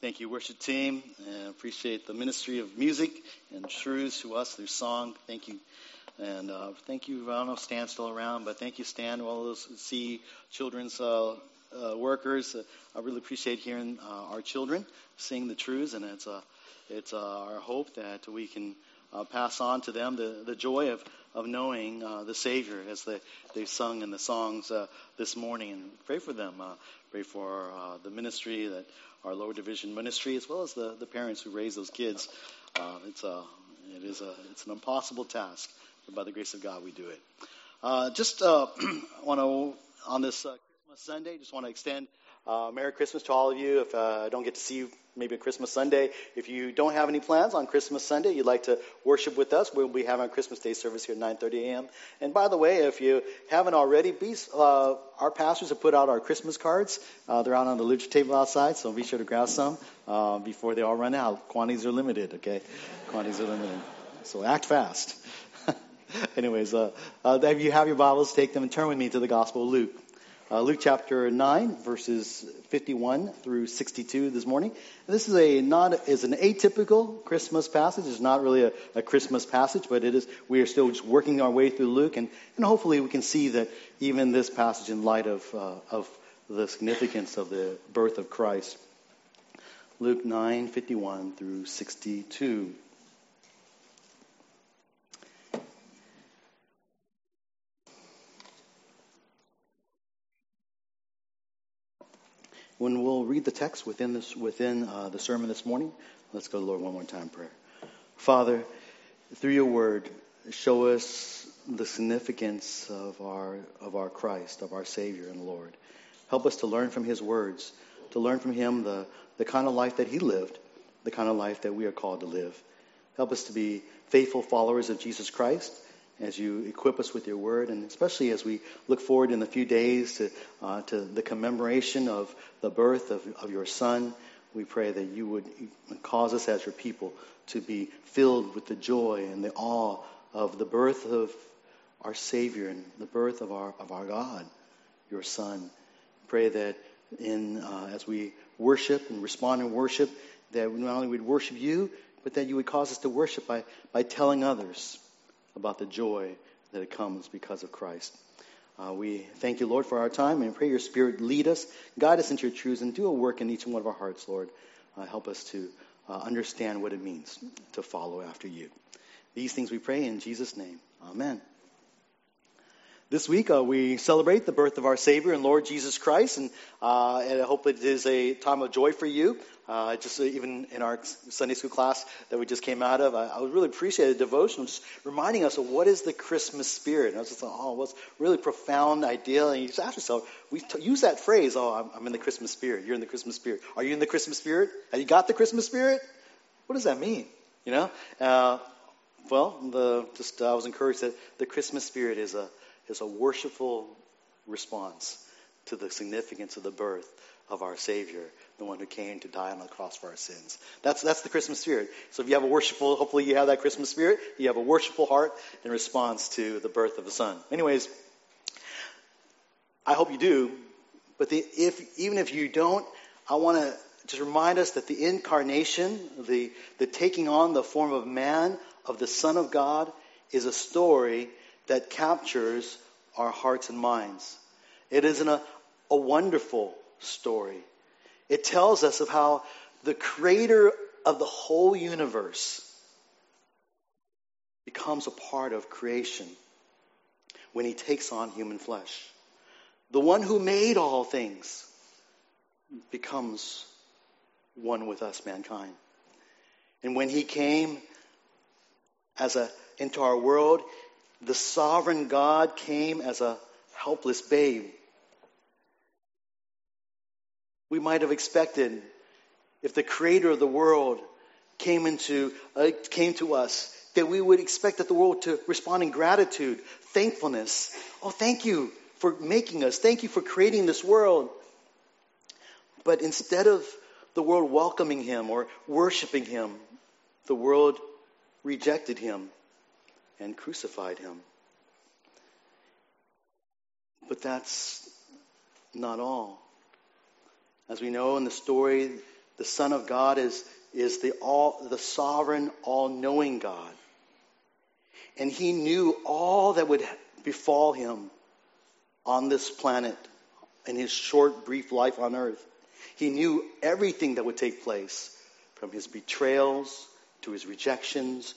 Thank you, worship team. I appreciate the ministry of music and truths to us through song. Thank you. And thank you, I don't know if Stan's still around, but thank you, Stan, all those C children's workers. I really appreciate hearing our children sing the truths, and it's our hope that we can pass on to them the joy of knowing the Savior as they've sung in the songs this morning. And pray for them. Pray for the ministry, that our lower division ministry, as well as the parents who raise those kids. It's an impossible task, but by the grace of God, we do it. On this Christmas Sunday, just want to extend Merry Christmas to all of you. If I don't get to see you, maybe on Christmas Sunday. If you don't have any plans on Christmas Sunday, you'd like to worship with us, we'll be having a Christmas Day service here at 9:30 a.m. And by the way, if you haven't already, our pastors have put out our Christmas cards. They're out on the literature table outside, so be sure to grab some before they all run out. Quantities are limited, okay? Quantities are limited. So act fast. Anyways, if you have your Bibles, take them and turn with me to the Gospel of Luke. Luke chapter 9, verses 51 through 62 this morning. And this is an atypical Christmas passage. It's not really a Christmas passage, but it is. We are still just working our way through Luke, and hopefully we can see that even this passage in light of the significance of the birth of Christ. Luke 9, 51 through 62. When we'll read the text within the sermon this morning, let's go to the Lord one more time in prayer. Father, through your word, show us the significance of our Christ, of our Savior and Lord. Help us to learn from his words, to learn from him the kind of life that he lived, the kind of life that we are called to live. Help us to be faithful followers of Jesus Christ, as you equip us with your word, and especially as we look forward in the few days to the commemoration of the birth of your Son. We pray that you would cause us as your people to be filled with the joy and the awe of the birth of our Savior and the birth of our God, your Son. Pray that as we worship and respond in worship, that not only we'd worship you, but that you would cause us to worship by telling others about the joy that it comes because of Christ. We thank you, Lord, for our time, and pray your Spirit lead us, guide us into your truths, and do a work in each one of our hearts, Lord. Help us to understand what it means to follow after you. These things we pray in Jesus' name. Amen. This week, we celebrate the birth of our Savior and Lord Jesus Christ, and I hope it is a time of joy for you. Just even in our Sunday school class that we just came out of, I really appreciated the devotion just reminding us of what is the Christmas spirit. And I was just like, what's a really profound idea. And you just ask yourself, we use that phrase, I'm in the Christmas spirit. You're in the Christmas spirit. Are you in the Christmas spirit? Have you got the Christmas spirit? What does that mean? You know? I was encouraged that the Christmas spirit is a worshipful response to the significance of the birth of our Savior, the one who came to die on the cross for our sins. That's the Christmas spirit. So if you have hopefully you have that Christmas spirit, you have a worshipful heart in response to the birth of the Son. Anyways, I hope you do, but even if you don't, I want to just remind us that the incarnation, the taking on the form of man, of the Son of God, is a story that captures our hearts and minds. It is a wonderful story. It tells us of how the creator of the whole universe becomes a part of creation when he takes on human flesh. The one who made all things becomes one with us, mankind. And when he came into our world, the sovereign God came as a helpless babe. We might have expected, if the creator of the world came to us, that we would expect that the world to respond in gratitude, thankfulness. Oh, thank you for making us. Thank you for creating this world. But instead of the world welcoming him or worshiping him, the world rejected him and crucified him. But that's not all. As we know in the story, The Son of God is the sovereign, all-knowing God. And he knew all that would befall him on this planet in his short, brief life on earth. He knew everything that would take place, from his betrayals to his rejections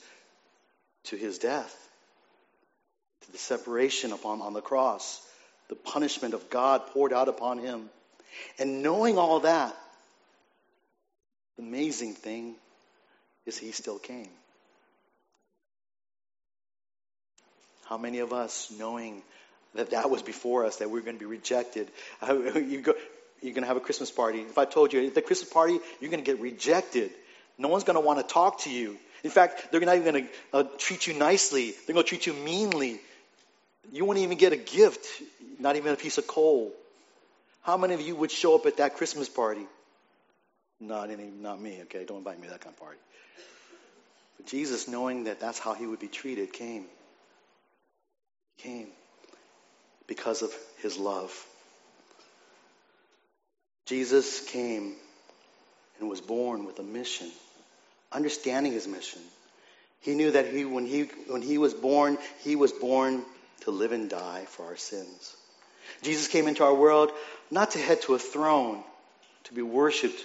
to his death, to the separation on the cross, the punishment of God poured out upon him. And knowing all that, the amazing thing is he still came. How many of us, knowing that was before us, that we were going to be rejected? You're going to have a Christmas party. If I told you, at the Christmas party, you're going to get rejected. No one's going to want to talk to you. In fact, they're not even going to treat you nicely. They're going to treat you meanly. You won't even get a gift, not even a piece of coal. How many of you would show up at that Christmas party? Not me, okay? Don't invite me to that kind of party. But Jesus, knowing that that's how he would be treated, came. Came because of his love. Jesus came and was born with a mission, understanding his mission. He knew that when he was born to live and die for our sins. Jesus came into our world not to head to a throne, to be worshipped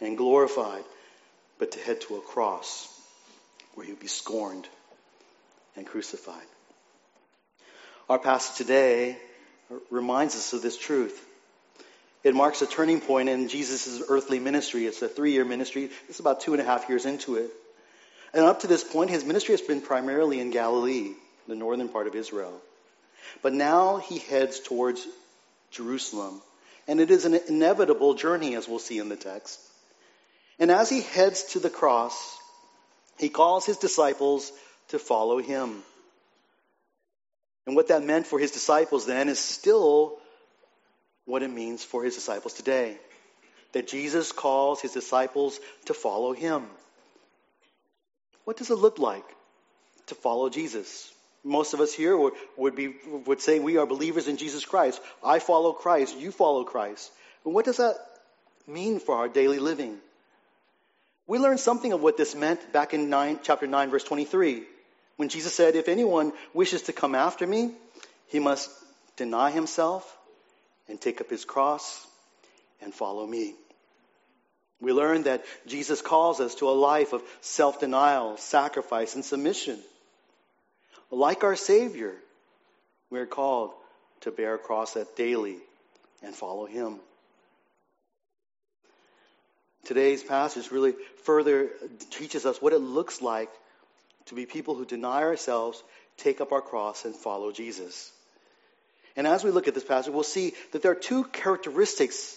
and glorified, but to head to a cross where he would be scorned and crucified. Our passage today reminds us of this truth. It marks a turning point in Jesus' earthly ministry. It's a 3-year ministry. It's about 2.5 years into it. And up to this point, his ministry has been primarily in Galilee, the northern part of Israel. But now he heads towards Jerusalem. And it is an inevitable journey, as we'll see in the text. And as he heads to the cross, he calls his disciples to follow him. And what that meant for his disciples then is still what it means for his disciples today. That Jesus calls his disciples to follow him. What does it look like to follow Jesus? Most of us here would say we are believers in Jesus Christ. I follow Christ. You follow Christ. And what does that mean for our daily living? We learned something of what this meant back in chapter 9, verse 23. When Jesus said, "If anyone wishes to come after me, he must deny himself and take up his cross and follow me." We learned that Jesus calls us to a life of self-denial, sacrifice, and submission. Like our Savior, we're called to bear a cross daily and follow him. Today's passage really further teaches us what it looks like to be people who deny ourselves, take up our cross, and follow Jesus. And as we look at this passage, we'll see that there are two characteristics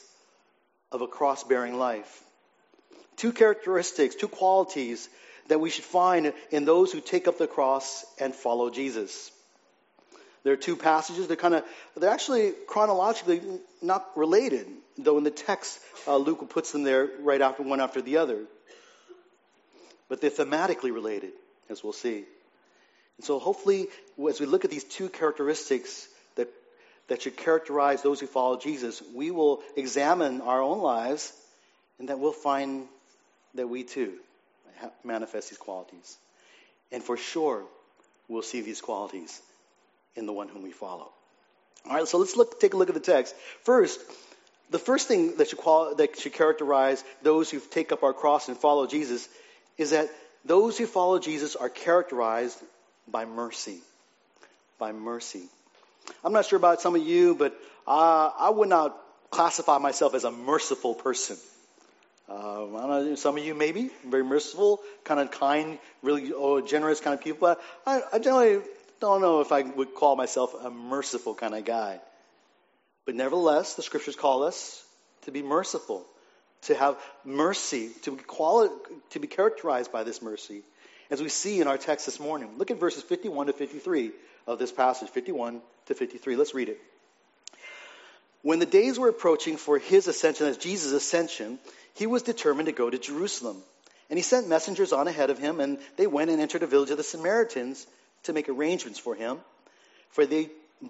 of a cross-bearing life. Two characteristics, two qualities that we should find in those who take up the cross and follow Jesus. There are two passages. They're actually chronologically not related, though in the text, Luke puts them there right after one after the other. But they're thematically related, as we'll see. And so hopefully, as we look at these two characteristics that should characterize those who follow Jesus, we will examine our own lives, and that we'll find that we too manifest these qualities. And for sure, we'll see these qualities in the one whom we follow. All right, so let's take a look at the text. First, the first thing that should characterize those who take up our cross and follow Jesus is that those who follow Jesus are characterized by mercy. By mercy. I'm not sure about some of you, but I would not classify myself as a merciful person. I don't know, some of you maybe, very merciful, kind of kind, really generous kind of people. But I generally don't know if I would call myself a merciful kind of guy. But nevertheless, the scriptures call us to be merciful, to have mercy, to be characterized by this mercy, as we see in our text this morning. Look at verses 51 to 53 of this passage, 51 to 53. Let's read it. When the days were approaching for his ascension, as Jesus' ascension, he was determined to go to Jerusalem. And he sent messengers on ahead of him, and they went and entered a village of the Samaritans to make arrangements for him.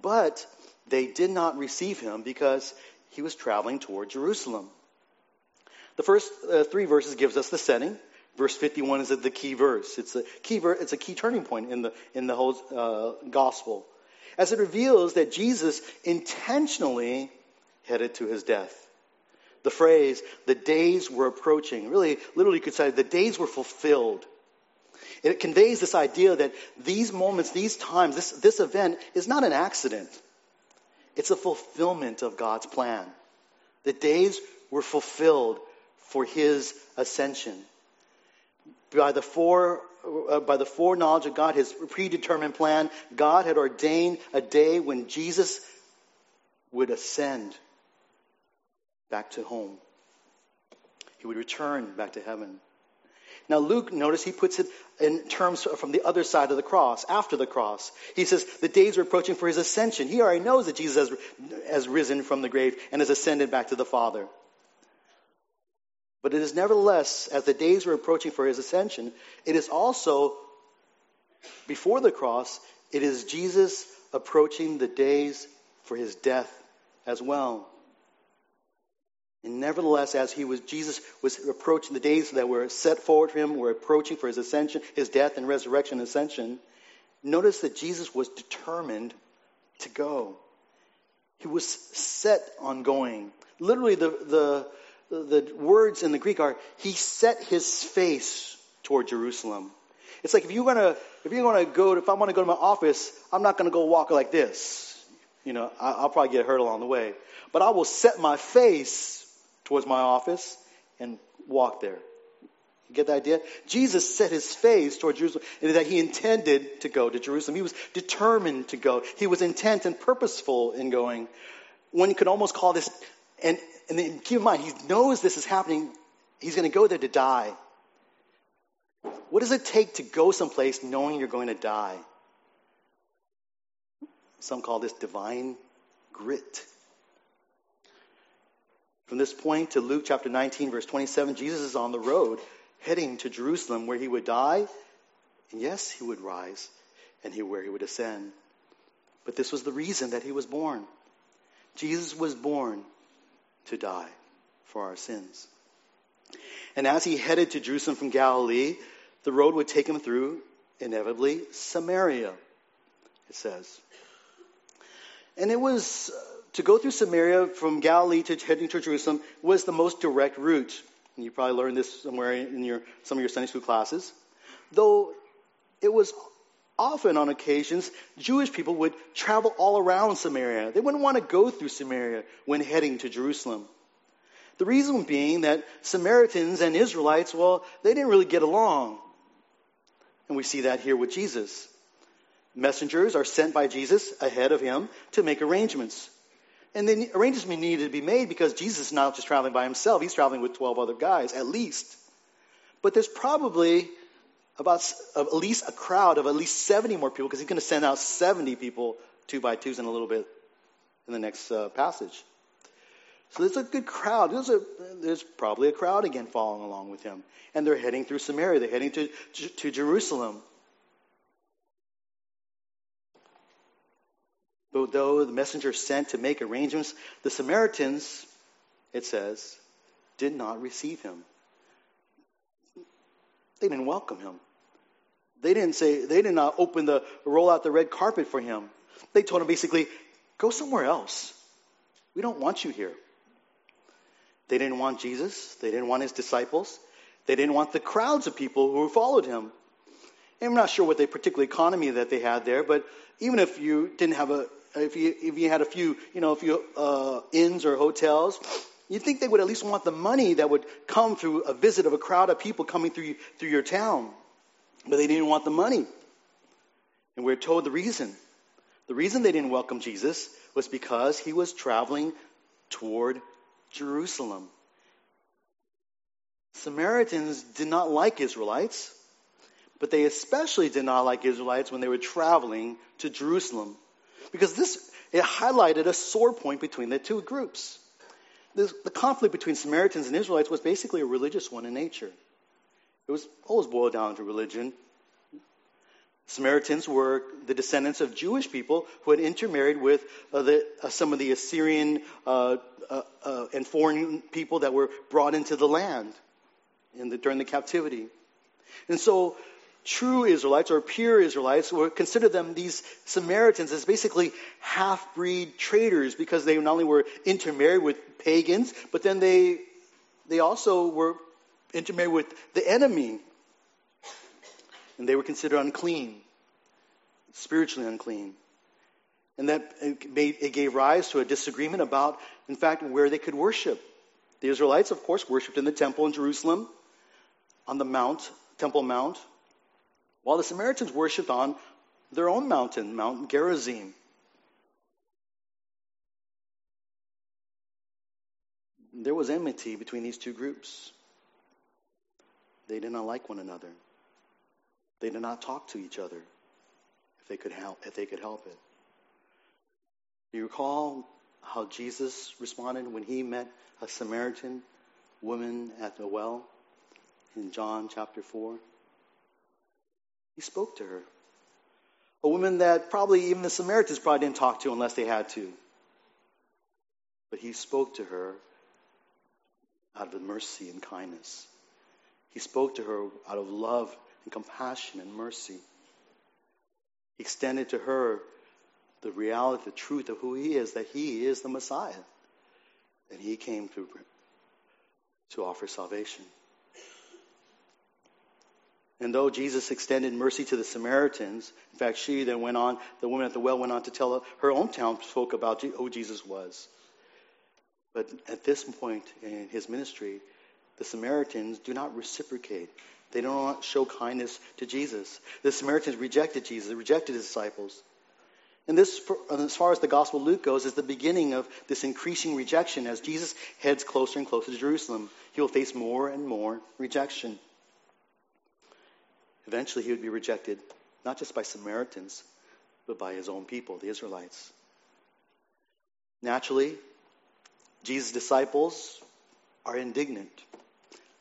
But they did not receive him because he was traveling toward Jerusalem. The first three verses gives us the setting. Verse 51 is the key verse. It's a key turning point in the whole gospel, as it reveals that Jesus intentionally headed to his death. The phrase, the days were approaching, really, literally you could say, the days were fulfilled. It conveys this idea that these moments, these times, this event is not an accident. It's a fulfillment of God's plan. The days were fulfilled for his ascension. By the foreknowledge of God, his predetermined plan, God had ordained a day when Jesus would ascend back to home. He would return back to heaven. Now Luke, notice he puts it in terms from the other side of the cross, after the cross. He says the days are approaching for his ascension. He already knows that Jesus has risen from the grave and has ascended back to the Father. But it is nevertheless, as the days are approaching for his ascension, it is also, before the cross, it is Jesus approaching the days for his death as well. And nevertheless, as Jesus was approaching the days that were set forward for him, were approaching for his ascension, his death and resurrection and ascension, notice that Jesus was determined to go. He was set on going. Literally, the words in the Greek are, he set his face toward Jerusalem. It's like if I want to go to my office, I'm not going to go walk like this. You know, I'll probably get hurt along the way. But I will set my face towards my office and walk there. You get the idea? Jesus set his face toward Jerusalem, and that he intended to go to Jerusalem. He was determined to go. He was intent and purposeful in going. One could almost call this, and then keep in mind, he knows this is happening. He's going to go there to die. What does it take to go someplace knowing you're going to die? Some call this divine grit. From this point to Luke chapter 19, verse 27, Jesus is on the road heading to Jerusalem, where he would die, and yes, he would rise, and where he would ascend. But this was the reason that he was born. Jesus was born to die for our sins. And as he headed to Jerusalem from Galilee, the road would take him through, inevitably, Samaria, it says. And it was... to go through Samaria from Galilee to heading to Jerusalem was the most direct route. And you probably learned this somewhere in some of your Sunday school classes. Though it was often on occasions, Jewish people would travel all around Samaria. They wouldn't want to go through Samaria when heading to Jerusalem. The reason being that Samaritans and Israelites, well, they didn't really get along. And we see that here with Jesus. Messengers are sent by Jesus ahead of him to make arrangements. And then arrangements needed to be made because Jesus is not just traveling by himself. He's traveling with 12 other guys, at least. But there's probably at least a crowd of at least 70 more people, because he's going to send out 70 people, 2x2s in a little bit in the next passage. So there's a good crowd. There's probably a crowd again following along with him. And they're heading through Samaria. They're heading to Jerusalem. But though the messenger sent to make arrangements, the Samaritans, it says, did not receive him. They didn't welcome him. They did not roll out the red carpet for him. They told him basically, go somewhere else. We don't want you here. They didn't want Jesus. They didn't want his disciples. They didn't want the crowds of people who followed him. And I'm not sure what the particular economy that they had there, but even if you didn't have if you had a few, inns or hotels, you'd think they would at least want the money that would come through a visit of a crowd of people coming through your town. But they didn't want the money. And we're told the reason. The reason they didn't welcome Jesus was because he was traveling toward Jerusalem. Samaritans did not like Israelites. But they especially did not like Israelites when they were traveling to Jerusalem, because it highlighted a sore point between the two groups. The conflict between Samaritans and Israelites was basically a religious one in nature. It was always boiled down to religion. Samaritans were the descendants of Jewish people who had intermarried with some of the Assyrian and foreign people that were brought into the land during the captivity. And so true Israelites or pure Israelites were considered them, these Samaritans, as basically half-breed traders because they not only were intermarried with pagans, but then they also were intermarried with the enemy. And they were considered unclean, spiritually unclean. And that it gave rise to a disagreement about, in fact, where they could worship. The Israelites, of course, worshipped in the temple in Jerusalem, on the mount, Temple Mount, while the Samaritans worshipped on their own mountain, Mount Gerizim. There was enmity between these two groups. They did not like one another. They did not talk to each other if they could help it. Do you recall how Jesus responded when he met a Samaritan woman at the well in John chapter 4? He spoke to her. A woman that probably even the Samaritans probably didn't talk to unless they had to. But he spoke to her out of mercy and kindness. He spoke to her out of love and compassion and mercy. He extended to her the reality, the truth of who he is, that he is the Messiah. And he came to offer salvation. And though Jesus extended mercy to the Samaritans, in fact, the woman at the well went on to tell her own townsfolk about who Jesus was. But at this point in his ministry, the Samaritans do not reciprocate. They do not show kindness to Jesus. The Samaritans rejected Jesus, rejected his disciples. And this, as far as the Gospel of Luke goes, is the beginning of this increasing rejection. As Jesus heads closer and closer to Jerusalem, he will face more and more rejection. Eventually he would be rejected, not just by Samaritans, but by his own people, the Israelites. Naturally, Jesus' disciples are indignant.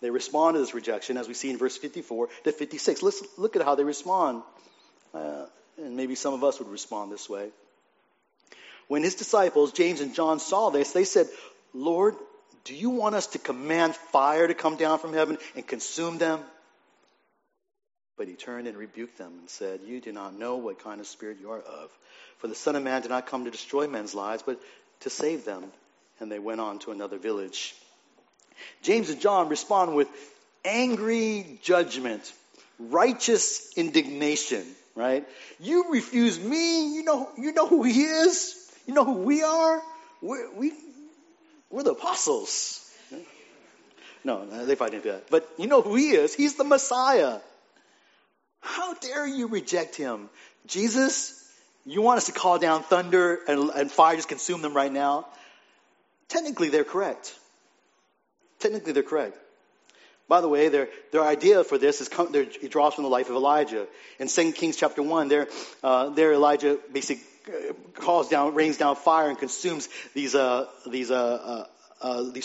They respond to this rejection, as we see in verse 54 to 56. Let's look at how they respond. And maybe some of us would respond this way. When his disciples, James and John, saw this, they said, "Lord, do you want us to command fire to come down from heaven and consume them?" But he turned and rebuked them and said, "You do not know what kind of spirit you are of. For the Son of Man did not come to destroy men's lives, but to save them." And they went on to another village. James and John respond with angry judgment, righteous indignation, right? You refuse me. You know who he is. You know who we are. We're the apostles. No, they probably didn't do that. But you know who he is. He's the Messiah. How dare you reject him? Jesus, you want us to call down thunder and fire, just consume them right now? Technically, they're correct. By the way, their idea for this it draws from the life of Elijah. In 2 Kings chapter 1, there Elijah basically rains down fire and consumes these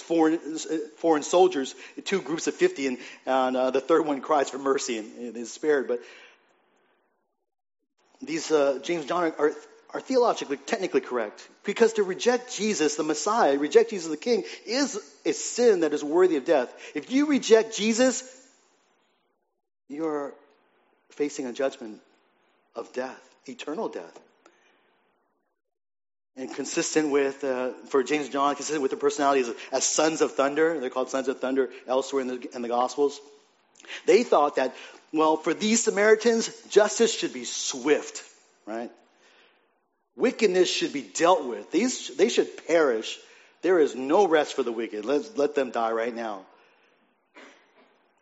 foreign soldiers, two groups of 50, and the third one cries for mercy and is spared. But these James and John are theologically, technically correct, because to reject Jesus, the Messiah, reject Jesus, the King, is a sin that is worthy of death. If you reject Jesus, you're facing a judgment of death, eternal death. And for James and John, consistent with the personalities as sons of thunder. They're called sons of thunder elsewhere in the Gospels. They thought that, well, for these Samaritans, justice should be swift, right? Wickedness should be dealt with. They should perish. There is no rest for the wicked. Let them die right now.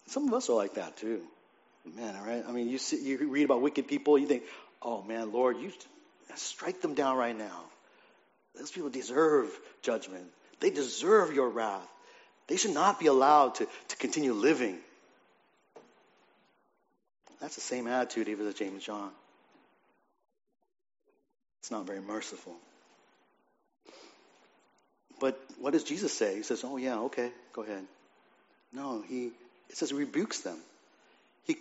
Some of us are like that too. Man, all right? I mean, you read about wicked people, you think, oh man, Lord, you strike them down right now. Those people deserve judgment. They deserve your wrath. They should not be allowed to continue living. That's the same attitude even as James and John. It's not very merciful. But what does Jesus say? He says, oh yeah, okay, go ahead. No, it says he rebukes them. He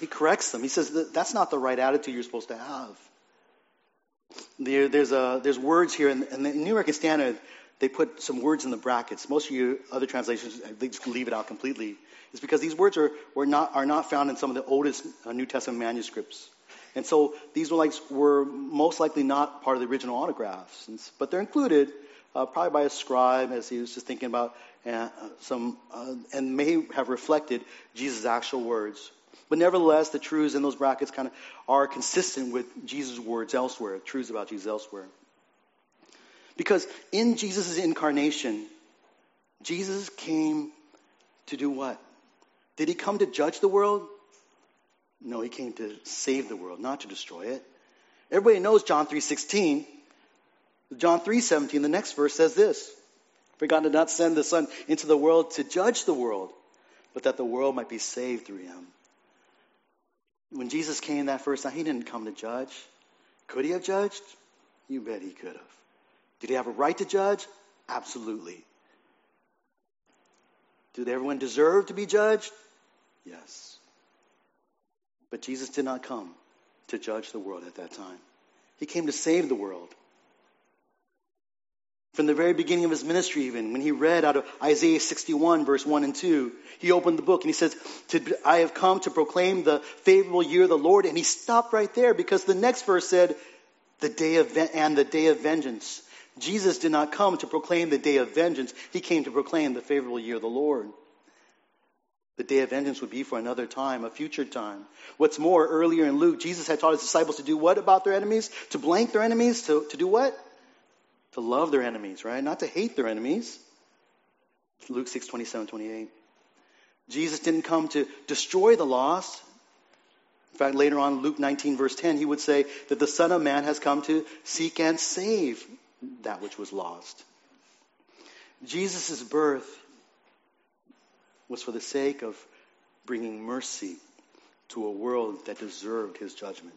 He corrects them. He says, that's not the right attitude you're supposed to have. There's words here, and the New American Standard, they put some words in the brackets. Most of your other translations, they just leave it out completely. It's because these words are not found in some of the oldest New Testament manuscripts. And so these were most likely not part of the original autographs. But they're included probably by a scribe as he was just thinking about and may have reflected Jesus' actual words. But nevertheless, the truths in those brackets kind of are consistent with Jesus' words elsewhere, truths about Jesus elsewhere. Because in Jesus' incarnation, Jesus came to do what? Did he come to judge the world? No, he came to save the world, not to destroy it. Everybody knows John 3:16. John 3:17, the next verse says this: "For God did not send the Son into the world to judge the world, but that the world might be saved through him." When Jesus came that first time, he didn't come to judge. Could he have judged? You bet he could have. Did he have a right to judge? Absolutely. Did everyone deserve to be judged? Yes. But Jesus did not come to judge the world at that time. He came to save the world. From the very beginning of his ministry even, when he read out of Isaiah 61, verse 1 and 2, he opened the book and he says, "I have come to proclaim the favorable year of the Lord." And he stopped right there because the next verse said, "The day of vengeance." Jesus did not come to proclaim the day of vengeance. He came to proclaim the favorable year of the Lord. The day of vengeance would be for another time, a future time. What's more, earlier in Luke, Jesus had taught his disciples to do what about their enemies? To blank their enemies? To do what? To love their enemies, right? Not to hate their enemies. Luke 6:27-28. Jesus didn't come to destroy the lost. In fact, later on, Luke 19, verse 10, he would say that the Son of Man has come to seek and save that which was lost. Jesus' birth was for the sake of bringing mercy to a world that deserved his judgment,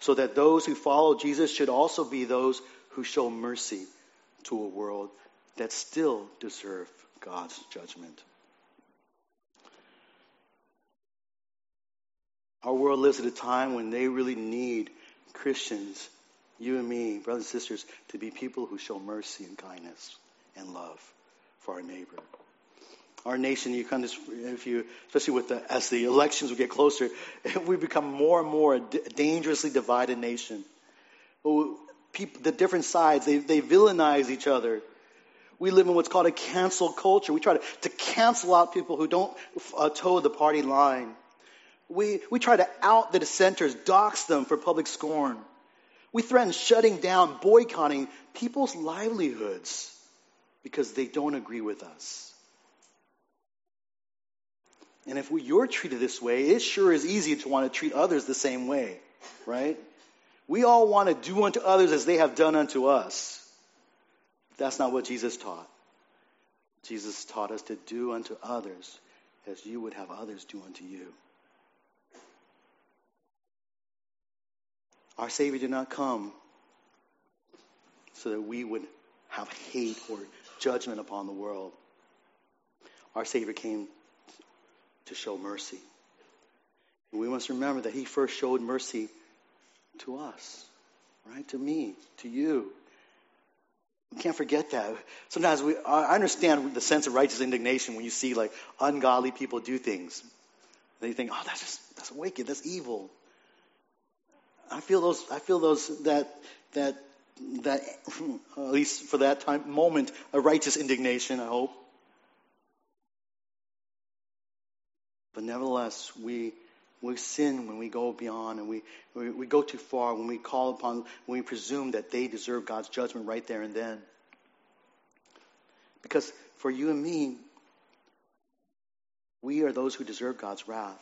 so that those who follow Jesus should also be those who show mercy to a world that still deserved God's judgment. Our world lives at a time when they really need Christians, you and me, brothers and sisters, to be people who show mercy and kindness and love for our neighbor. Our nation, especially as the elections will get closer, we become more and more a dangerously divided nation. People, the different sides, they villainize each other. We live in what's called a cancel culture. We try to cancel out people who don't toe the party line. We try to out the dissenters, dox them for public scorn. We threaten shutting down, boycotting people's livelihoods because they don't agree with us. And if you're treated this way, it sure is easy to want to treat others the same way, right? We all want to do unto others as they have done unto us. That's not what Jesus taught. Jesus taught us to do unto others as you would have others do unto you. Our Savior did not come so that we would have hate or judgment upon the world. Our Savior came to show mercy. And we must remember that he first showed mercy to us, right? To me, to you. We can't forget that. Sometimes I understand the sense of righteous indignation when you see ungodly people do things. They think, "Oh, that's wicked, that's evil." I feel that at least for that time moment, a righteous indignation, I hope. But nevertheless, we sin when we go beyond and we go too far, when we call upon, when we presume that they deserve God's judgment right there and then. Because for you and me, we are those who deserve God's wrath.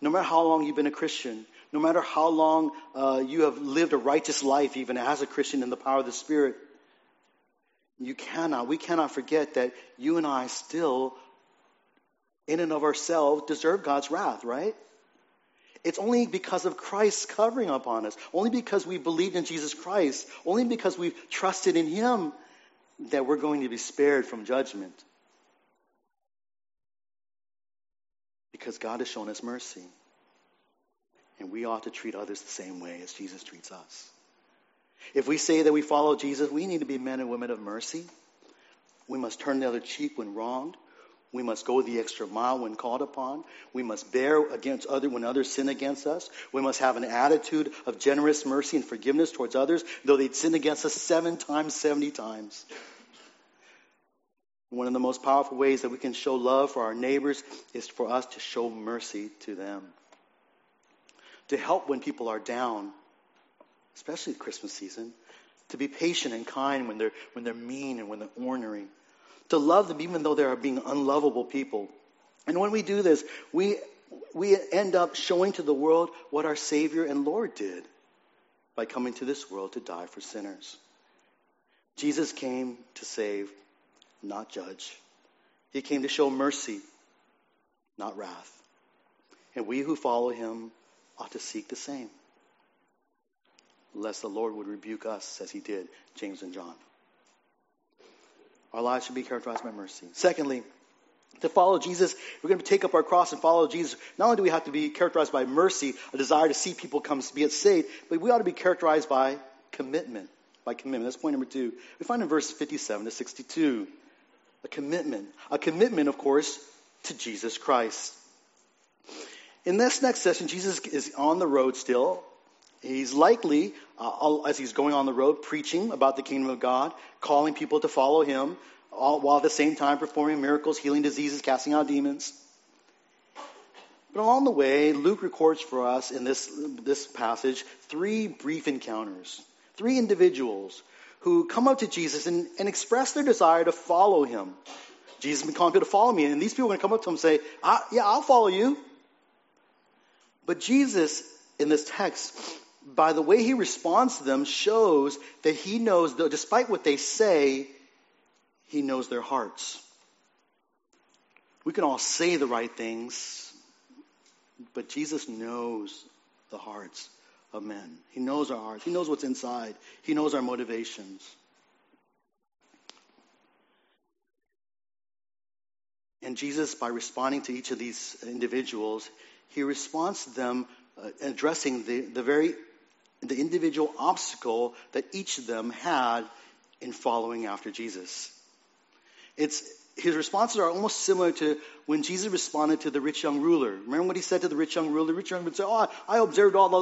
No matter how long you've been a Christian, no matter how long you have lived a righteous life, even as a Christian in the power of the Spirit, we cannot forget that you and I still, in and of ourselves, deserve God's wrath, right? It's only because of Christ's covering upon us, only because we believed in Jesus Christ, only because we've trusted in him that we're going to be spared from judgment. because God has shown us mercy. And we ought to treat others the same way as Jesus treats us. If we say that we follow Jesus, we need to be men and women of mercy. We must turn the other cheek when wronged. We must go the extra mile when called upon. We must bear against others when others sin against us. We must have an attitude of generous mercy and forgiveness towards others, though they'd sin against us 7 times, 70 times. One of the most powerful ways that we can show love for our neighbors is for us to show mercy to them. To help when people are down, especially the Christmas season. To be patient and kind when they're mean and when they're ornery. To love them even though they are being unlovable people. And when we do this, we end up showing to the world what our Savior and Lord did by coming to this world to die for sinners. Jesus came to save, not judge. He came to show mercy, not wrath. And we who follow him ought to seek the same, lest the Lord would rebuke us as he did James and John. Our lives should be characterized by mercy. Secondly, to follow Jesus, we're going to take up our cross and follow Jesus. Not only do we have to be characterized by mercy, a desire to see people come to be saved, but we ought to be characterized by commitment. By commitment. That's point number 2. We find in verses 57 to 62, a commitment. A commitment, of course, to Jesus Christ. In this next session, Jesus is on the road still. He's likely, as he's going on the road, preaching about the kingdom of God, calling people to follow him, while at the same time performing miracles, healing diseases, casting out demons. But along the way, Luke records for us in this passage 3 brief encounters, 3 individuals who come up to Jesus and express their desire to follow him. Jesus has been calling people to follow me, and these people are going to come up to him and say, yeah, I'll follow you. But Jesus, in this text, by the way he responds to them, shows that he knows, though, despite what they say, he knows their hearts. We can all say the right things, but Jesus knows the hearts of men. He knows our hearts. He knows what's inside. He knows our motivations. And Jesus, by responding to each of these individuals, he responds to them addressing the individual obstacle that each of them had in following after Jesus. His responses are almost similar to when Jesus responded to the rich young ruler. Remember what he said to the rich young ruler? The rich young ruler said,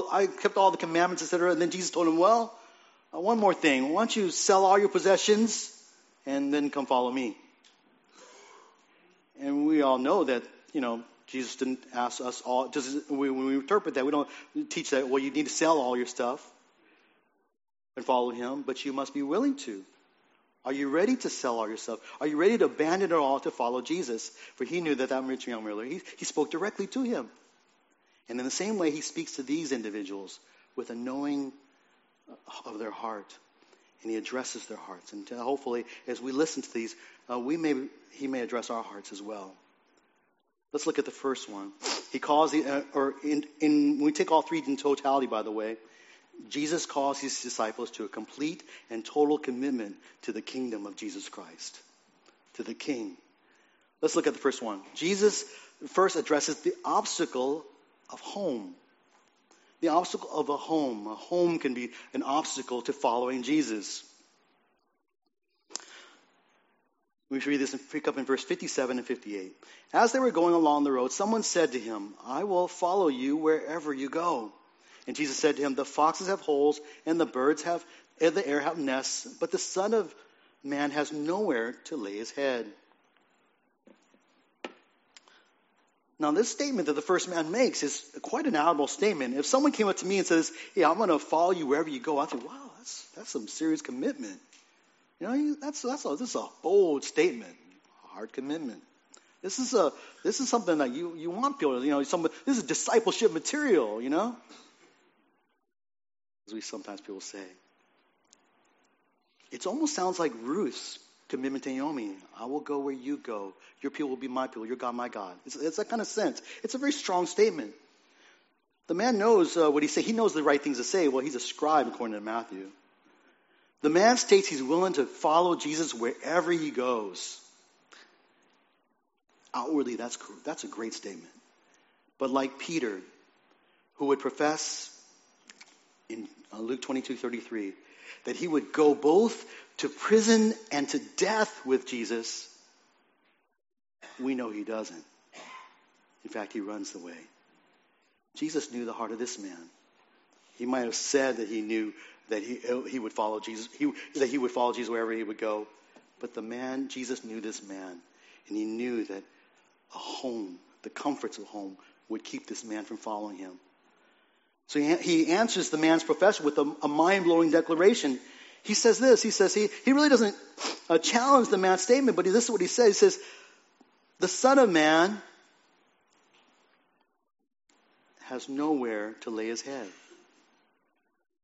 I kept all the commandments, etc. And then Jesus told him, one more thing. Why don't you sell all your possessions and then come follow me? And we all know that, Jesus didn't ask us all. When we interpret that, we don't teach that, you need to sell all your stuff and follow him, but you must be willing to. Are you ready to sell all your stuff? Are you ready to abandon it all to follow Jesus? For he knew that rich young ruler, he spoke directly to him. And in the same way, he speaks to these individuals with a knowing of their heart. And he addresses their hearts. And hopefully, as we listen to these, he may address our hearts as well. Let's look at the first one. He calls, we take all 3 in totality, by the way. Jesus calls his disciples to a complete and total commitment to the kingdom of Jesus Christ, to the King. Let's look at the first one. Jesus first addresses the obstacle of home. The obstacle of a home. A home can be an obstacle to following Jesus. We read this and pick up in verse 57 and 58. As they were going along the road, someone said to him, I will follow you wherever you go. And Jesus said to him, the foxes have holes and the birds of the air have nests, but the Son of Man has nowhere to lay his head. Now this statement that the first man makes is quite an admirable statement. If someone came up to me and says, hey, I'm going to follow you wherever you go, I'd think, wow, that's some serious commitment. This is a bold statement, a hard commitment. This is something that you want people to, this is discipleship material, as we sometimes people say. It almost sounds like Ruth's commitment to Naomi. I will go where you go. Your people will be my people. Your God, my God. It's that kind of sense. It's a very strong statement. The man knows what he says. He knows the right things to say. Well, he's a scribe according to Matthew. The man states he's willing to follow Jesus wherever he goes. Outwardly, that's a great statement. but like Peter, who would profess in Luke 22:33 that he would go both to prison and to death with Jesus, we know he doesn't. In fact, he runs away. Jesus knew the heart of this man. He might have said that he knew that he would follow Jesus, that he would follow Jesus wherever he would go. But the man, Jesus knew this man, and he knew that a home, the comforts of home, would keep this man from following him. So he answers the man's profession with a mind-blowing declaration. He says this. He says, he really doesn't challenge the man's statement, but this is what he says. He says, the Son of Man has nowhere to lay his head.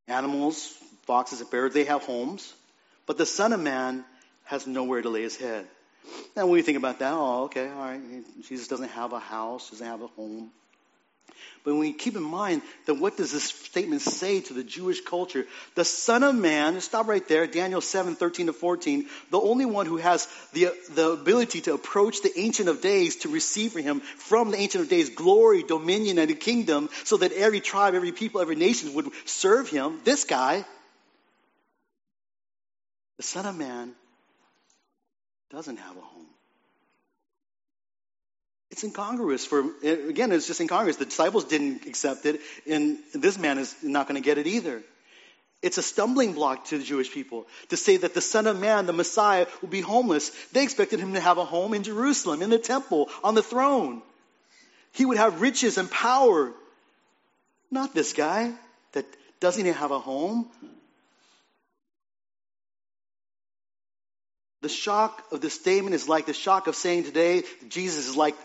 Animals, foxes and bears, they have homes, but the Son of Man has nowhere to lay his head. Now, when you think about that, oh, okay, all right, Jesus doesn't have a house, doesn't have a home. But when you keep in mind that what does this statement say to the Jewish culture? The Son of Man, stop right there, Daniel 7:13-14, the only one who has the ability to approach the Ancient of Days to receive for him from the Ancient of Days glory, dominion, and a kingdom so that every tribe, every people, every nation would serve him. This guy, the Son of Man, doesn't have a home. It's incongruous. It's just incongruous. The disciples didn't accept it, and this man is not going to get it either. It's a stumbling block to the Jewish people to say that the Son of Man, the Messiah, will be homeless. They expected him to have a home in Jerusalem, in the temple, on the throne. He would have riches and power. Not this guy that doesn't even have a home. The shock of this statement is like the shock of saying today Jesus is like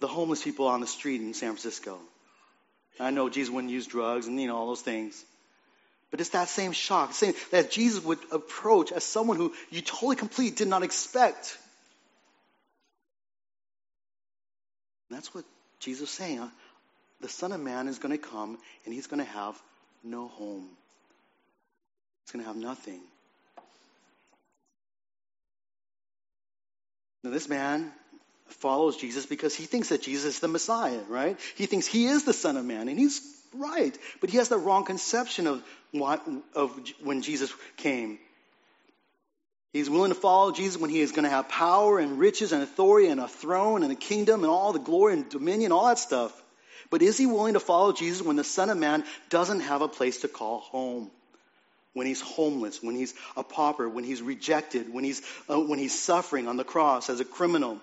the homeless people on the street in San Francisco. I know Jesus wouldn't use drugs and all those things. But it's that same shock, saying that Jesus would approach as someone who you totally, completely did not expect. And that's what Jesus was saying. The Son of Man is going to come and he's going to have no home. He's going to have nothing. Now, this man follows Jesus because he thinks that Jesus is the Messiah, right? He thinks he is the Son of Man, and he's right. But he has the wrong conception of when Jesus came. He's willing to follow Jesus when he is going to have power and riches and authority and a throne and a kingdom and all the glory and dominion, all that stuff. But is he willing to follow Jesus when the Son of Man doesn't have a place to call home? When he's homeless, when he's a pauper, when he's rejected, when he's suffering on the cross as a criminal,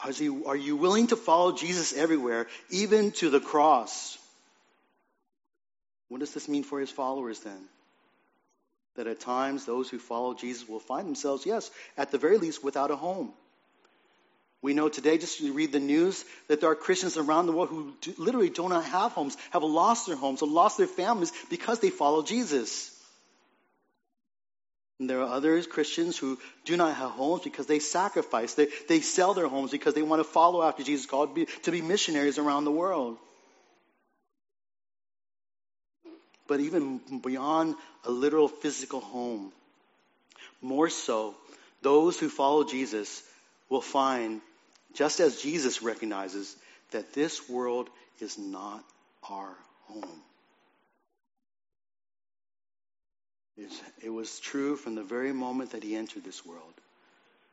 are you willing to follow Jesus everywhere, even to the cross? What does this mean for his followers then? That at times those who follow Jesus will find themselves, yes, at the very least, without a home. We know today, just to read the news, that there are Christians around the world who literally do not have homes, have lost their homes, have lost their families because they follow Jesus. And there are other Christians who do not have homes because they sacrifice. They sell their homes because they want to follow after Jesus' call to be missionaries around the world. But even beyond a literal physical home, more so, those who follow Jesus will find, just as Jesus recognizes, that this world is not our home. It was true from the very moment that he entered this world.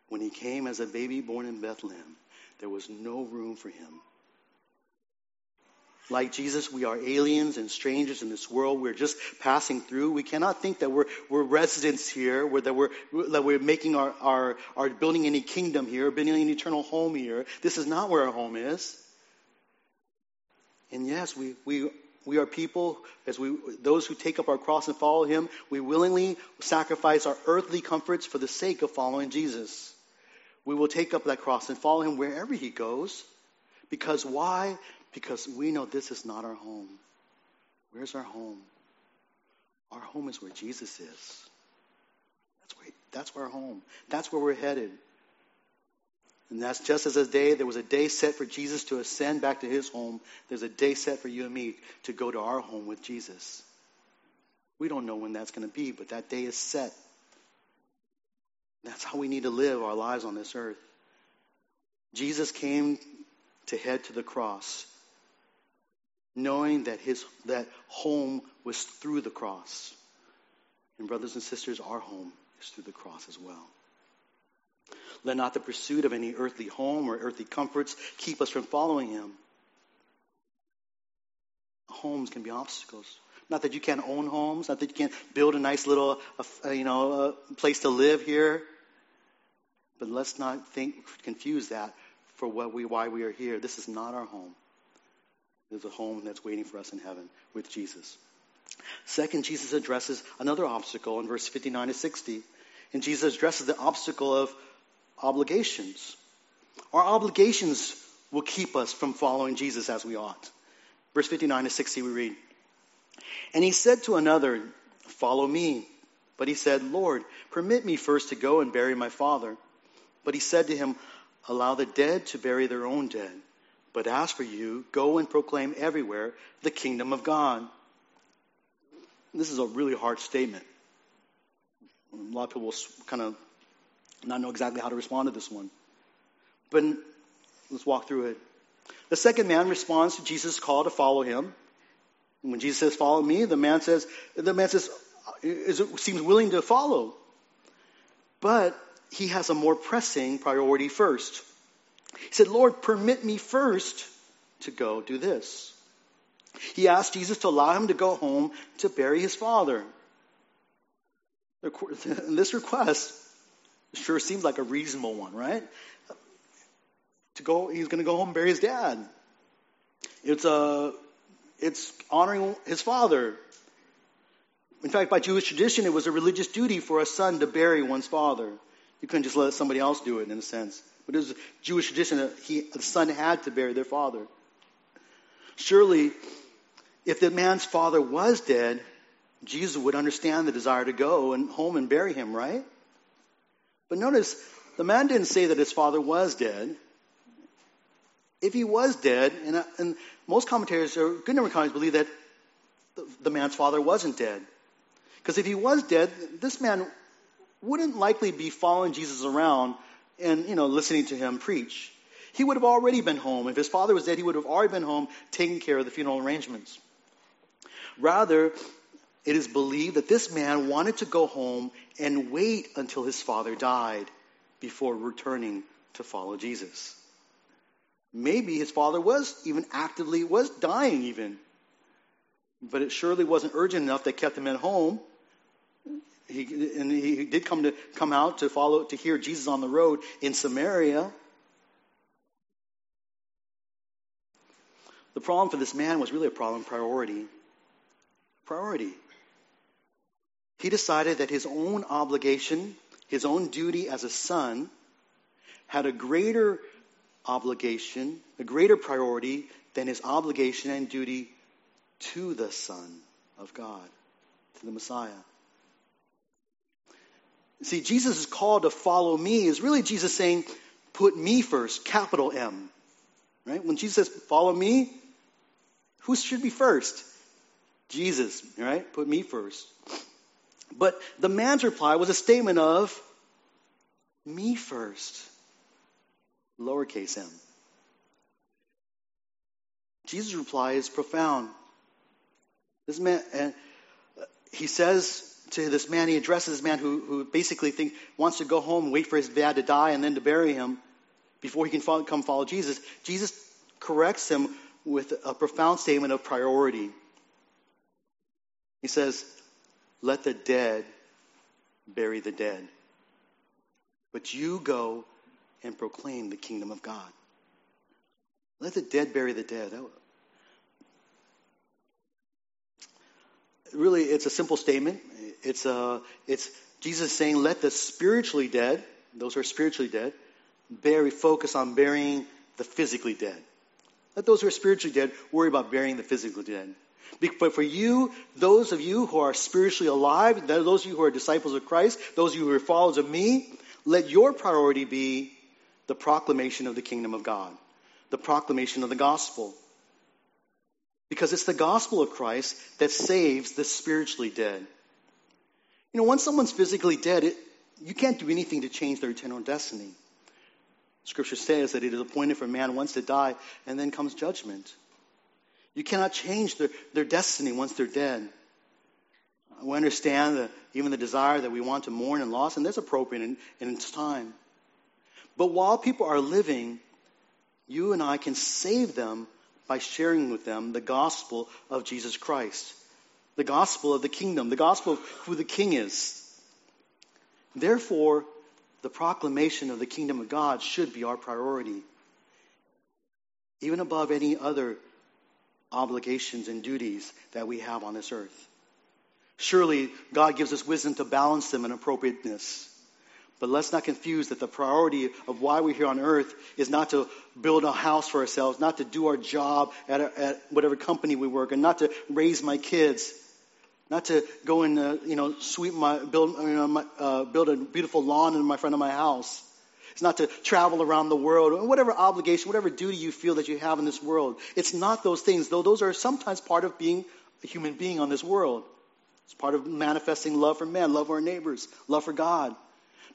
When he came as a baby born in Bethlehem, there was no room for him. Like Jesus, we are aliens and strangers in this world. We're just passing through. We cannot think that we're residents here, that we're making our building any kingdom here, building an eternal home here. This is not where our home is. And yes, we are people, those who take up our cross and follow him, we willingly sacrifice our earthly comforts for the sake of following Jesus. We will take up that cross and follow him wherever he goes. Because why? Because we know this is not our home. Where's our home? Our home is where Jesus is. That's our home. That's where we're headed. And that's just as there was a day set for Jesus to ascend back to his home. There's a day set for you and me to go to our home with Jesus. We don't know when that's going to be, but that day is set. That's how we need to live our lives on this earth. Jesus came to head to the cross, knowing that that home was through the cross. And brothers and sisters, our home is through the cross as well. Let not the pursuit of any earthly home or earthly comforts keep us from following him. Homes can be obstacles. Not that you can't own homes, not that you can't build a nice little, place to live here. But let's not confuse that for why we are here. This is not our home. There's a home that's waiting for us in heaven with Jesus. Second, Jesus addresses another obstacle in verse 59 to 60. And Jesus addresses the obstacle of obligations. Our obligations will keep us from following Jesus as we ought. Verse 59 to 60 we read, "And he said to another, 'Follow me.' But he said, 'Lord, permit me first to go and bury my father.' But he said to him, 'Allow the dead to bury their own dead. But as for you, go and proclaim everywhere the kingdom of God.'" This is a really hard statement. A lot of people will kind of not know exactly how to respond to this one. But let's walk through it. The second man responds to Jesus' call to follow him. And when Jesus says, "Follow me," the man seems willing to follow. But he has a more pressing priority first. He said, "Lord, permit me first to go do this." He asked Jesus to allow him to go home to bury his father. This request sure seems like a reasonable one, right? He's going to go home and bury his dad. It's honoring his father. In fact, by Jewish tradition, it was a religious duty for a son to bury one's father. You couldn't just let somebody else do it, in a sense. But it was Jewish tradition that the son had to bury their father. Surely, if the man's father was dead, Jesus would understand the desire to go and home and bury him, right? But notice, the man didn't say that his father was dead. If he was dead, and most commentators, or a good number of commentators, believe that the man's father wasn't dead. Because if he was dead, this man wouldn't likely be following Jesus around and, listening to him preach. He would have already been home. If his father was dead, he would have already been home taking care of the funeral arrangements. Rather, it is believed that this man wanted to go home and wait until his father died before returning to follow Jesus. Maybe his father was dying even. But it surely wasn't urgent enough that kept him at home. He did come out to hear Jesus on the road in Samaria. The problem for this man was really a problem of priority. He decided that his own obligation, his own duty as a son, had a greater obligation, a greater priority than his obligation and duty to the Son of God, to the Messiah. See, Jesus' call to follow me is really Jesus saying, put me first, capital M. Right? When Jesus says, follow me, who should be first? Jesus, right? Put me first. But the man's reply was a statement of me first, lowercase m. Jesus' reply is profound. This man, and he says to this man, he addresses this man who basically wants to go home, wait for his dad to die, and then to bury him before he can come follow Jesus. Jesus corrects him with a profound statement of priority. He says, "Let the dead bury the dead, but you go and proclaim the kingdom of God." Let the dead bury the dead. Really, it's a simple statement. It's Jesus saying, let the spiritually dead, those who are spiritually dead, focus on burying the physically dead. Let those who are spiritually dead worry about burying the physically dead. But for you, those of you who are spiritually alive, those of you who are disciples of Christ, those of you who are followers of me, let your priority be the proclamation of the kingdom of God, the proclamation of the gospel. Because it's the gospel of Christ that saves the spiritually dead. Once someone's physically dead, you can't do anything to change their eternal destiny. Scripture says that it is appointed for man once to die, and then comes judgment. You cannot change their destiny once they're dead. We understand that even the desire that we want to mourn and loss, and that's appropriate in its time. But while people are living, you and I can save them by sharing with them the gospel of Jesus Christ, the gospel of the kingdom, the gospel of who the king is. Therefore, the proclamation of the kingdom of God should be our priority, even above any other obligations and duties that we have on this earth. Surely, God gives us wisdom to balance them in appropriateness. But let's not confuse that the priority of why we're here on earth is not to build a house for ourselves, not to do our job at whatever company we work, and not to raise my kids, not to go and build a beautiful lawn in front of my house. It's not to travel around the world, or whatever obligation, whatever duty you feel that you have in this world. It's not those things, though those are sometimes part of being a human being on this world. It's part of manifesting love for man, love for our neighbors, love for God.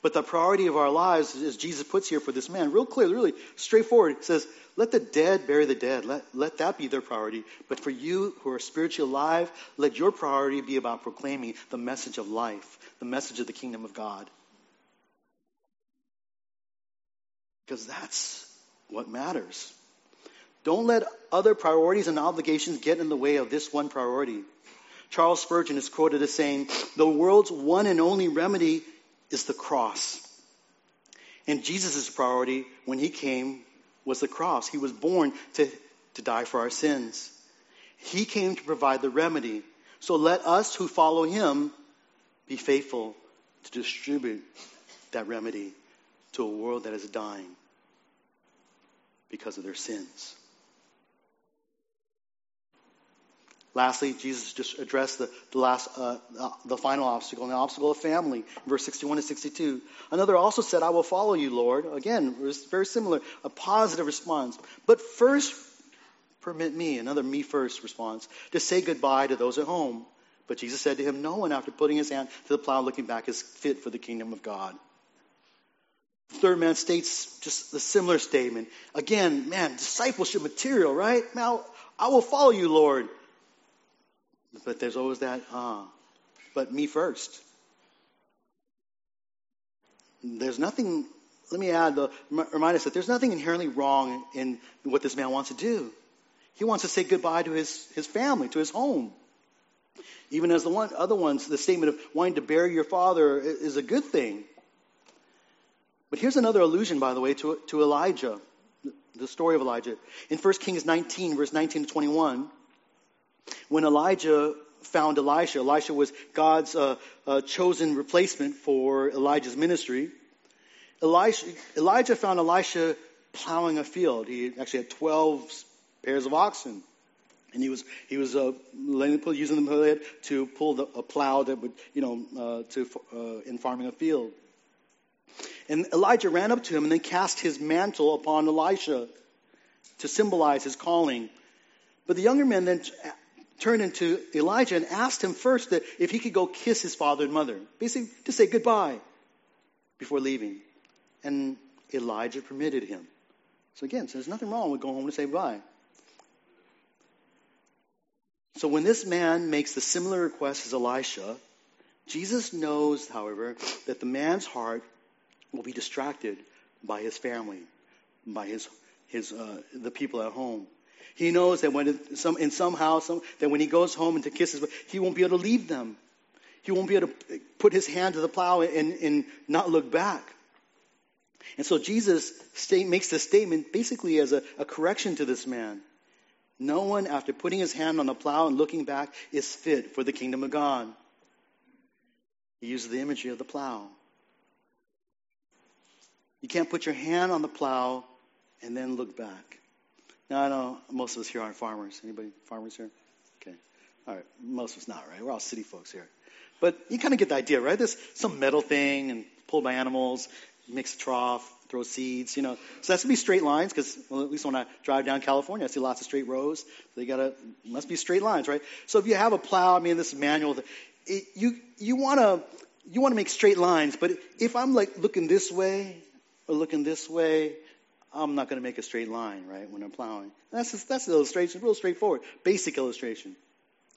But the priority of our lives, as Jesus puts here for this man, real clear, really straightforward, it says, let the dead bury the dead. Let that be their priority. But for you who are spiritually alive, let your priority be about proclaiming the message of life, the message of the kingdom of God. Because that's what matters. Don't let other priorities and obligations get in the way of this one priority. Charles Spurgeon is quoted as saying, the world's one and only remedy is the cross. And Jesus' priority when he came was the cross. He was born to die for our sins. He came to provide the remedy. So let us who follow him be faithful to distribute that remedy to a world that is dying because of their sins. Lastly, Jesus just addressed the final obstacle, and the obstacle of family, verse 61 and 62. Another also said, I will follow you, Lord. Again, very similar, a positive response. But first, permit me, another me first response, to say goodbye to those at home. But Jesus said to him, no one, after putting his hand to the plow, looking back, is fit for the kingdom of God. The third man states just the similar statement. Again, man, discipleship material, right? Now, I will follow you, Lord. But there's always that, but me first. There's nothing, let me add, remind us that there's nothing inherently wrong in what this man wants to do. He wants to say goodbye to his family, to his home. Even as the statement of wanting to bury your father is a good thing. But here's another allusion, by the way, to Elijah, the story of Elijah. In 1 Kings 19, verse 19 to 21, when Elijah found Elisha, Elisha was God's chosen replacement for Elijah's ministry. Elijah found Elisha plowing a field. He actually had 12 pairs of oxen, and he was using them to pull a plow that would in farming a field. And Elijah ran up to him and then cast his mantle upon Elisha to symbolize his calling. But the younger man then turned into Elijah and asked him first that if he could go kiss his father and mother, basically to say goodbye before leaving. And Elijah permitted him. So again, so there's nothing wrong with going home to say goodbye. So when this man makes the similar request as Elisha, Jesus knows, however, that the man's heart will be distracted by his family, by the people at home. He knows that when he goes home and to kiss his wife, he won't be able to leave them. He won't be able to put his hand to the plow and not look back. And so Jesus makes this statement basically as a correction to this man. No one, after putting his hand on the plow and looking back, is fit for the kingdom of God. He uses the imagery of the plow. You can't put your hand on the plow and then look back. Now, I know most of us here aren't farmers. Anybody farmers here? Okay. All right. Most of us not, right? We're all city folks here. But you kind of get the idea, right? There's some metal thing and pulled by animals, mix a trough, throw seeds, So that's going to be straight lines because, well, at least when I drive down California, I see lots of straight rows. They must be straight lines, right? So if you have a plow, this is manual. You want to make straight lines, but if I'm looking this way or looking this way, I'm not going to make a straight line, right, when I'm plowing. That's an illustration, real straightforward, basic illustration.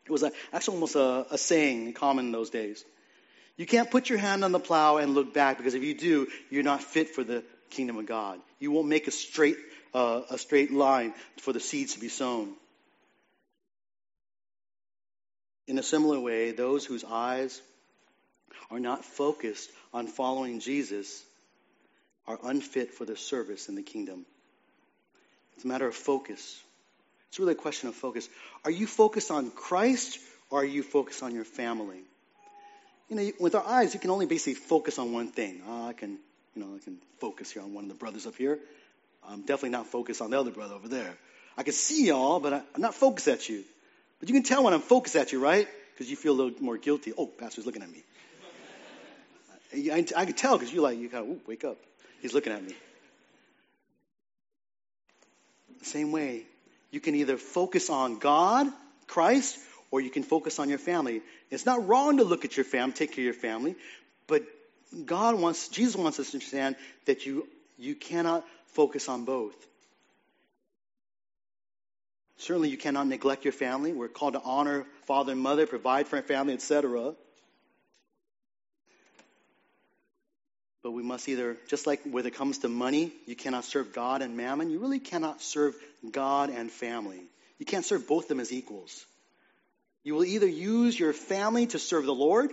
It was actually almost a saying common in those days. You can't put your hand on the plow and look back, because if you do, you're not fit for the kingdom of God. You won't make a straight line for the seeds to be sown. In a similar way, those whose eyes are not focused on following Jesus are unfit for their service in the kingdom. It's a matter of focus. It's really a question of focus. Are you focused on Christ, or are you focused on your family? You know, with our eyes, you can only basically focus on one thing. I can focus here on one of the brothers up here. I'm definitely not focused on the other brother over there. I can see y'all, but I'm not focused at you. But you can tell when I'm focused at you, right? Because you feel a little more guilty. Oh, pastor's looking at me. I can tell, because you kind of wake up. He's looking at me. The same way, you can either focus on God, Christ, or you can focus on your family. It's not wrong to look at your family, take care of your family, but Jesus wants us to understand that you cannot focus on both. Certainly, you cannot neglect your family. We're called to honor father and mother, provide for our family, etc. But we must either, just like when it comes to money, you cannot serve God and mammon. You really cannot serve God and family. You can't serve both of them as equals. You will either use your family to serve the Lord,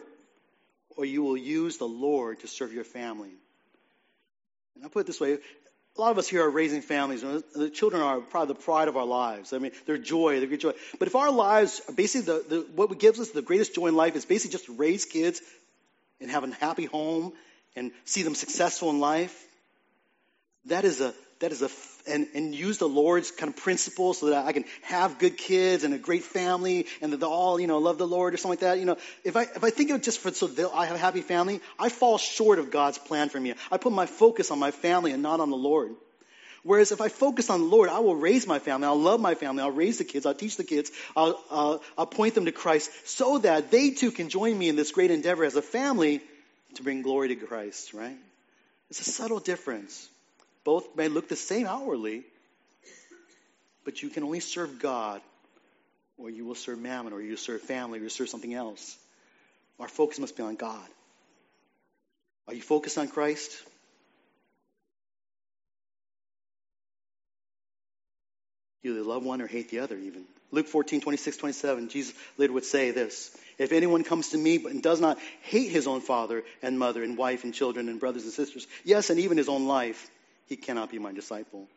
or you will use the Lord to serve your family. And I put it this way. A lot of us here are raising families. The children are probably the pride of our lives. I mean, they're great joy. But if our lives, basically what gives us the greatest joy in life is basically just to raise kids and have a happy home and see them successful in life, and use the Lord's kind of principle so that I can have good kids and a great family and that they all, love the Lord or something like that. If I think of it just I have a happy family, I fall short of God's plan for me. I put my focus on my family and not on the Lord. Whereas if I focus on the Lord, I will raise my family. I'll love my family. I'll raise the kids. I'll teach the kids. I'll point them to Christ so that they too can join me in this great endeavor as a family to bring glory to Christ, right? It's a subtle difference. Both may look the same outwardly, but you can only serve God, or you will serve mammon, or you serve family, or you serve something else. Our focus must be on God. Are you focused on Christ? You either love one or hate the other even. Luke 14:26-27, Jesus later would say this: if anyone comes to me but does not hate his own father and mother and wife and children and brothers and sisters, yes, and even his own life, he cannot be my disciple.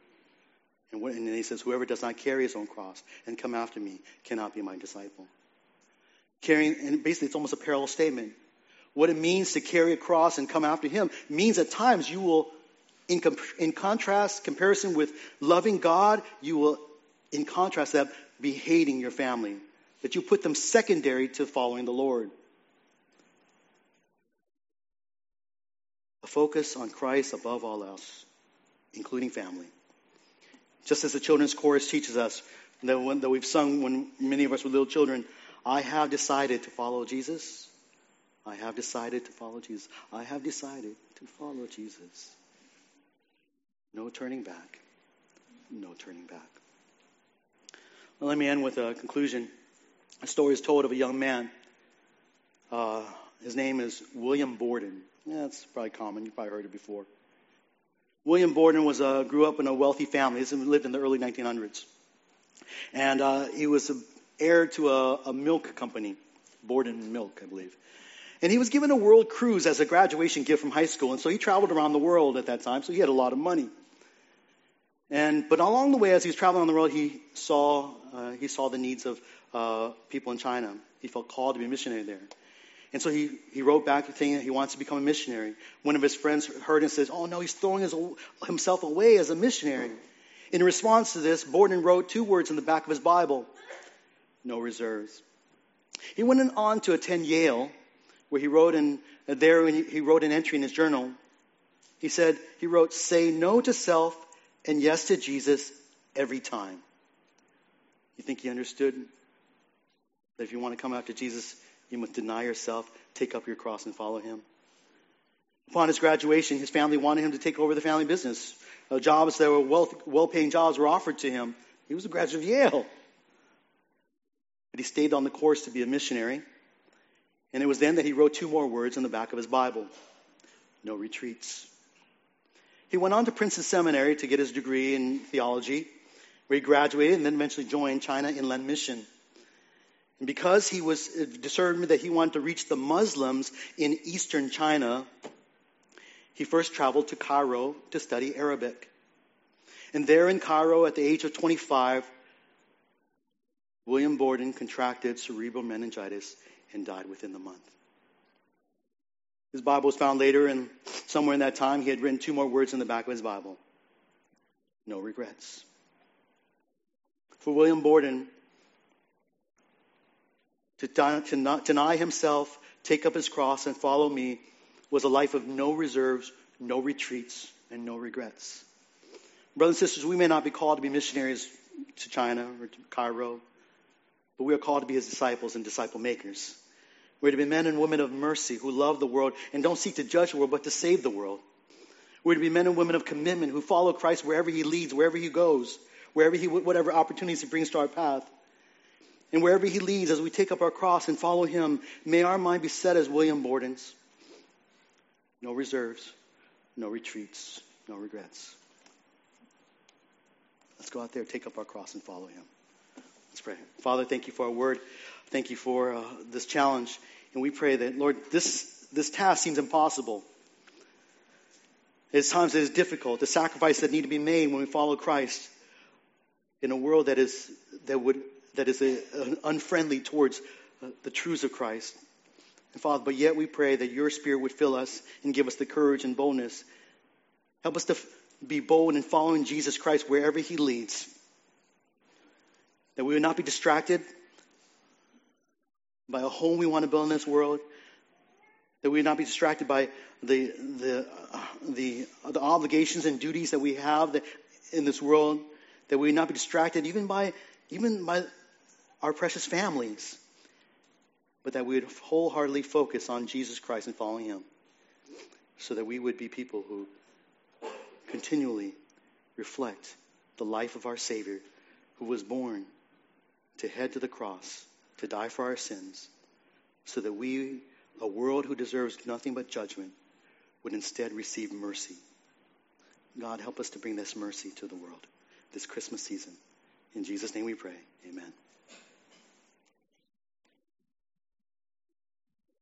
And then he says, whoever does not carry his own cross and come after me cannot be my disciple. And basically it's almost a parallel statement. What it means to carry a cross and come after him means at times you will, in comparison with loving God, you will, in contrast to that, be hating your family, that you put them secondary to following the Lord. A focus on Christ above all else, including family. Just as the children's chorus teaches us, that we've sung when many of us were little children, I have decided to follow Jesus. I have decided to follow Jesus. I have decided to follow Jesus. No turning back. No turning back. Well, let me end with a conclusion. A story is told of a young man. His name is William Borden. Yeah, that's probably common. You've probably heard it before. William Borden grew up in a wealthy family. He lived in the early 1900s. And he was heir to a milk company, Borden Milk, I believe. And he was given a world cruise as a graduation gift from high school. And so he traveled around the world at that time, so he had a lot of money. But along the way, as he was traveling on the road, he saw the needs of people in China. He felt called to be a missionary there. And so he wrote back saying that he wants to become a missionary. One of his friends heard and says, oh no, he's throwing himself away as a missionary. In response to this, Borden wrote two words in the back of his Bible: no reserves. He went on to attend Yale, where he wrote an entry in his journal. He wrote, say no to self and yes to Jesus every time. You think he understood that if you want to come after Jesus, you must deny yourself, take up your cross, and follow him? Upon his graduation, his family wanted him to take over the family business. Jobs that were well-paying jobs were offered to him. He was a graduate of Yale. But he stayed on the course to be a missionary. And it was then that he wrote two more words on the back of his Bible: no retreats. He went on to Princeton Seminary to get his degree in theology, where he graduated and then eventually joined China Inland Mission. And because he was determined that he wanted to reach the Muslims in eastern China, he first traveled to Cairo to study Arabic. And there in Cairo, at the age of 25, William Borden contracted cerebral meningitis and died within the month. His Bible was found later, and somewhere in that time, he had written two more words in the back of his Bible: no regrets. For William Borden, to deny himself, take up his cross, and follow me was a life of no reserves, no retreats, and no regrets. Brothers and sisters, we may not be called to be missionaries to China or to Cairo, but we are called to be his disciples and disciple makers. We're to be men and women of mercy who love the world and don't seek to judge the world, but to save the world. We're to be men and women of commitment who follow Christ wherever he leads, wherever he goes, whatever opportunities he brings to our path. And wherever he leads, as we take up our cross and follow him, may our mind be set as William Borden's: no reserves, no retreats, no regrets. Let's go out there, take up our cross, and follow him. Let's pray. Father, thank you for our word. Thank you for this challenge. And we pray that, Lord, this task seems impossible. At times it is difficult. The sacrifice that need to be made when we follow Christ in a world that is unfriendly towards the truths of Christ. And Father, but yet we pray that your Spirit would fill us and give us the courage and boldness. Help us to be bold in following Jesus Christ wherever he leads. That we would not be distracted by a home we want to build in this world. That we would not be distracted by the obligations and duties that we have in this world. That we would not be distracted even by our precious families. But that we would wholeheartedly focus on Jesus Christ and following him. So that we would be people who continually reflect the life of our Savior, who was born to head to the cross, to die for our sins, so that we, a world who deserves nothing but judgment, would instead receive mercy. God, help us to bring this mercy to the world this Christmas season. In Jesus' name we pray. Amen.